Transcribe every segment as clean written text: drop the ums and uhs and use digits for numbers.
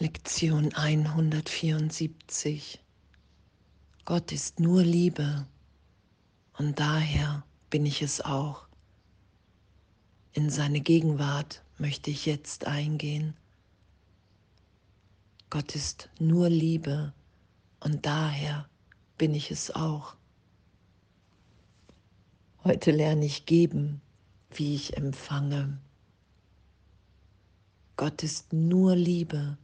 Lektion 174. Gott ist nur Liebe und daher bin ich es auch. In seine Gegenwart möchte ich jetzt eingehen. Gott ist nur Liebe und daher bin ich es auch. Heute lerne ich geben, wie ich empfange. Gott ist nur Liebe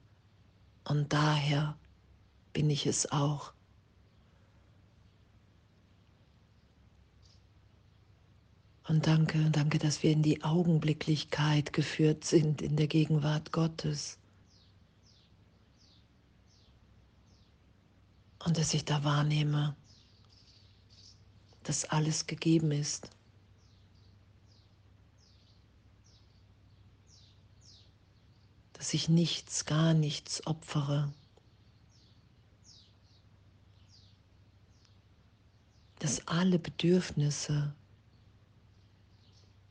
und daher bin ich es auch. Und danke, dass wir in die Augenblicklichkeit geführt sind, in der Gegenwart Gottes. Und dass ich da wahrnehme, dass alles gegeben ist. Dass ich nichts, gar nichts opfere. Dass alle Bedürfnisse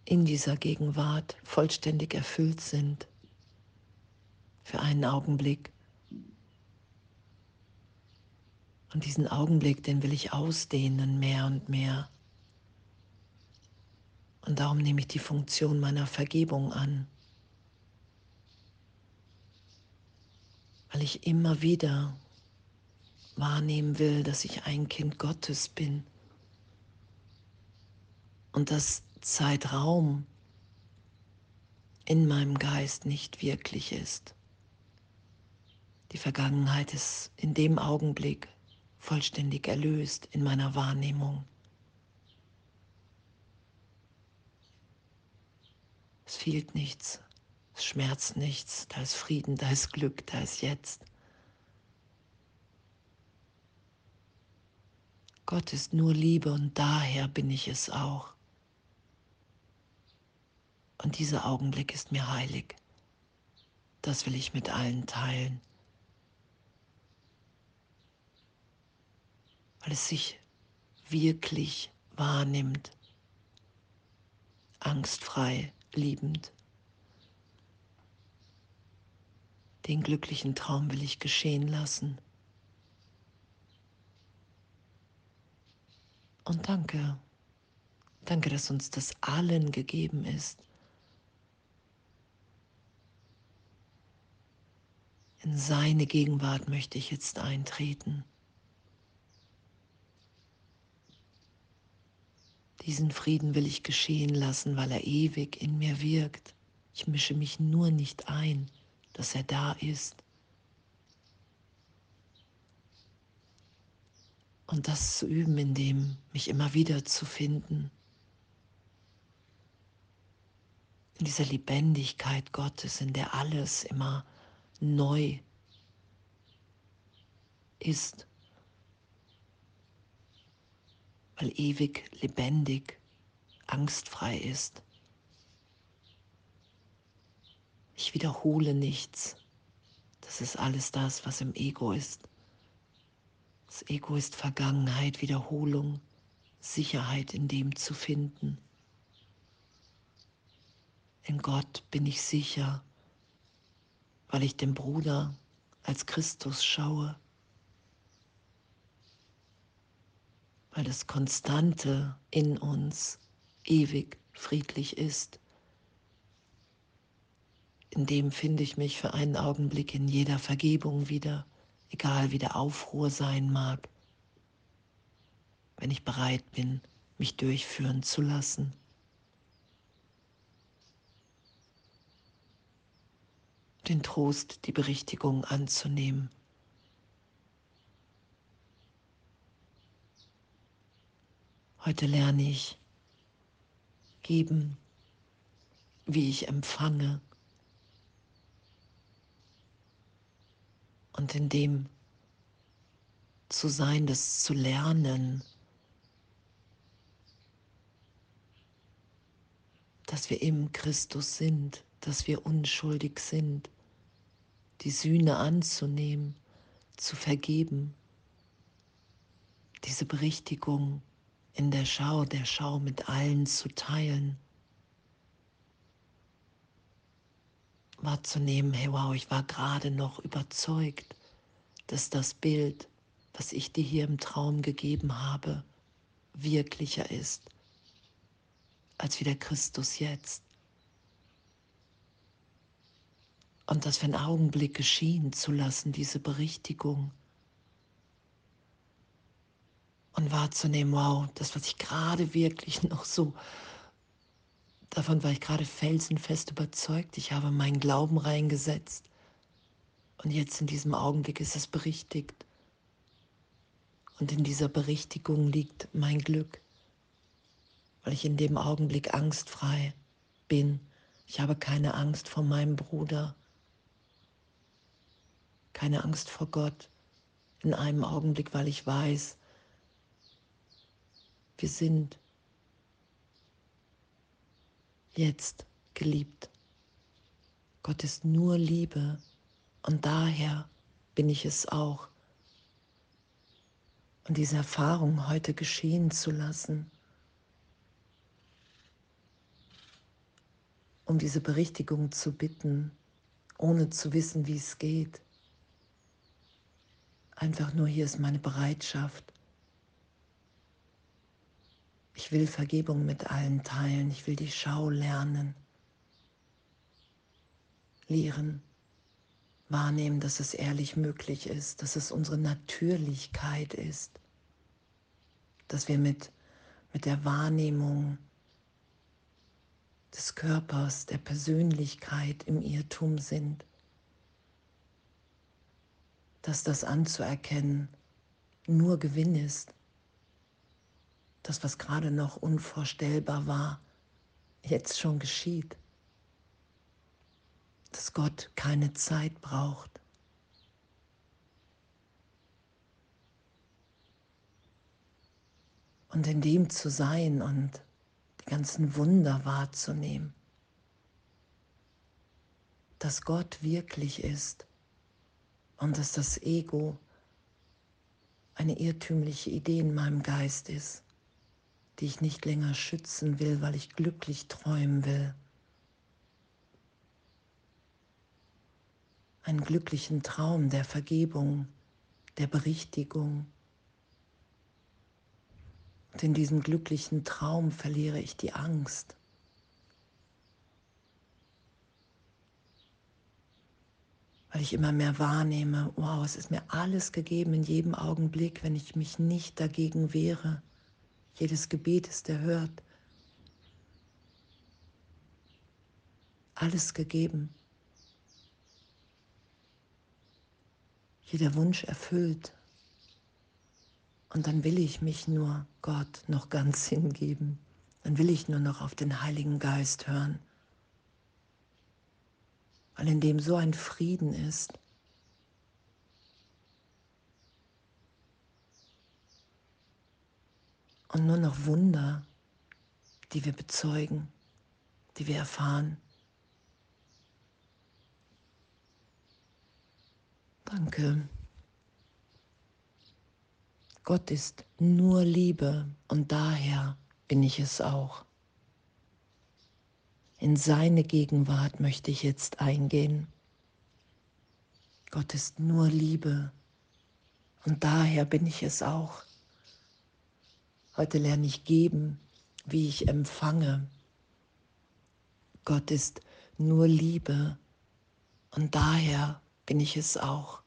in dieser Gegenwart vollständig erfüllt sind. Für einen Augenblick. Und diesen Augenblick, den will ich ausdehnen, mehr und mehr. Und darum nehme ich die Funktion meiner Vergebung an. Weil ich immer wieder wahrnehmen will, dass ich ein Kind Gottes bin. Und dass Zeitraum in meinem Geist nicht wirklich ist. Die Vergangenheit ist in dem Augenblick vollständig erlöst in meiner Wahrnehmung. Es fehlt nichts, es schmerzt nichts, da ist Frieden, da ist Glück, da ist Jetzt. Gott ist nur Liebe und daher bin ich es auch. Und dieser Augenblick ist mir heilig. Das will ich mit allen teilen. Weil es sich wirklich wahrnimmt, angstfrei, liebend. Den glücklichen Traum will ich geschehen lassen. Und danke, dass uns das allen gegeben ist. In seine Gegenwart möchte ich jetzt eintreten. Diesen Frieden will ich geschehen lassen, weil er ewig in mir wirkt. Ich mische mich nur nicht ein, dass er da ist. Und das zu üben, indem mich immer wieder zu finden. In dieser Lebendigkeit Gottes, in der alles immer neu ist. Weil ewig, lebendig, angstfrei ist. Ich wiederhole nichts. Das ist alles das, was im Ego ist. Das Ego ist Vergangenheit, Wiederholung, Sicherheit in dem zu finden. In Gott bin ich sicher, weil ich den Bruder als Christus schaue. Weil das Konstante in uns ewig friedlich ist. In dem finde ich mich für einen Augenblick in jeder Vergebung wieder, egal wie der Aufruhr sein mag, wenn ich bereit bin, mich durchführen zu lassen. Den Trost, die Berichtigung anzunehmen. Heute lerne ich geben, wie ich empfange. Und in dem zu sein, das zu lernen, dass wir im Christus sind, dass wir unschuldig sind, die Sühne anzunehmen, zu vergeben, diese Berichtigung in der Schau mit allen zu teilen. wahrzunehmen, hey wow, ich war gerade noch überzeugt, dass das Bild, was ich dir hier im Traum gegeben habe, wirklicher ist, als wie der Christus jetzt. Und das für einen Augenblick geschehen zu lassen, diese Berichtigung. Und wahrzunehmen, wow, das, was ich gerade wirklich noch so, davon war ich gerade felsenfest überzeugt. Ich habe meinen Glauben reingesetzt. Und jetzt in diesem Augenblick ist es berichtigt. Und in dieser Berichtigung liegt mein Glück, weil ich in dem Augenblick angstfrei bin. Ich habe keine Angst vor meinem Bruder, keine Angst vor Gott. In einem Augenblick, weil ich weiß, wir sind jetzt geliebt. Gott ist nur Liebe und daher bin ich es auch. Und diese Erfahrung heute geschehen zu lassen, um diese Berichtigung zu bitten, ohne zu wissen, wie es geht. Einfach nur, hier ist meine Bereitschaft. Ich will Vergebung mit allen teilen. Ich will die Schau lernen, lehren, wahrnehmen, dass es ehrlich möglich ist, dass es unsere Natürlichkeit ist, dass wir mit der Wahrnehmung des Körpers, der Persönlichkeit im Irrtum sind, dass das anzuerkennen nur Gewinn ist. Das, was gerade noch unvorstellbar war, jetzt schon geschieht. Dass Gott keine Zeit braucht. Und in dem zu sein und die ganzen Wunder wahrzunehmen. Dass Gott wirklich ist und dass das Ego eine irrtümliche Idee in meinem Geist ist, die ich nicht länger schützen will, weil ich glücklich träumen will. Einen glücklichen Traum der Vergebung, der Berichtigung. Und in diesem glücklichen Traum verliere ich die Angst. Weil ich immer mehr wahrnehme, wow, es ist mir alles gegeben in jedem Augenblick, wenn ich mich nicht dagegen wehre. Jedes Gebet ist erhört. Alles gegeben. Jeder Wunsch erfüllt. Und dann will ich mich nur Gott noch ganz hingeben. Dann will ich nur noch auf den Heiligen Geist hören. Weil in dem so ein Frieden ist. Und nur noch Wunder, die wir bezeugen, die wir erfahren. Danke. Gott ist nur Liebe und daher bin ich es auch. In seine Gegenwart möchte ich jetzt eingehen. Gott ist nur Liebe und daher bin ich es auch. Heute lerne ich geben, wie ich empfange. Gott ist nur Liebe und daher bin ich es auch.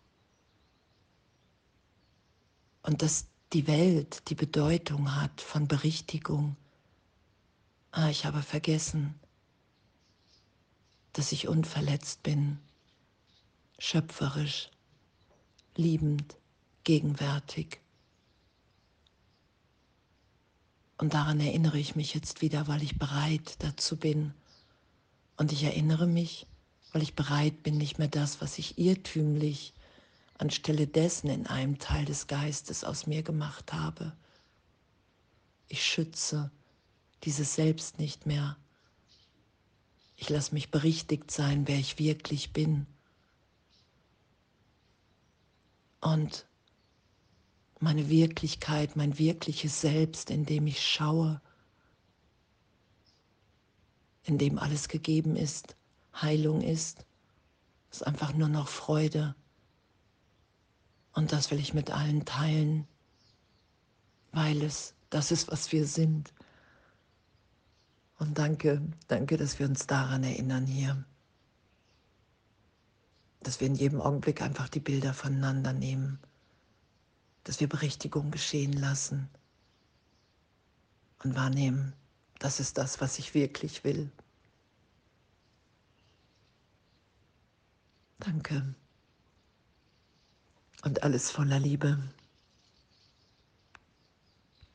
Und dass die Welt die Bedeutung hat von Berichtigung. Ah, ich habe vergessen, dass ich unverletzt bin, schöpferisch, liebend, gegenwärtig. Und daran erinnere ich mich jetzt wieder, weil ich bereit dazu bin. Und ich erinnere mich, weil ich bereit bin, nicht mehr das, was ich irrtümlich anstelle dessen in einem Teil des Geistes aus mir gemacht habe. Ich schütze dieses Selbst nicht mehr. Ich lasse mich berichtigt sein, wer ich wirklich bin. Und meine Wirklichkeit, mein wirkliches Selbst, in dem ich schaue, in dem alles gegeben ist, Heilung ist, ist einfach nur noch Freude. Und das will ich mit allen teilen, weil es das ist, was wir sind. Und danke, dass wir uns daran erinnern hier. Dass wir in jedem Augenblick einfach die Bilder voneinander nehmen. Dass wir Berichtigung geschehen lassen und wahrnehmen, das ist das, was ich wirklich will. Danke. Und alles voller Liebe.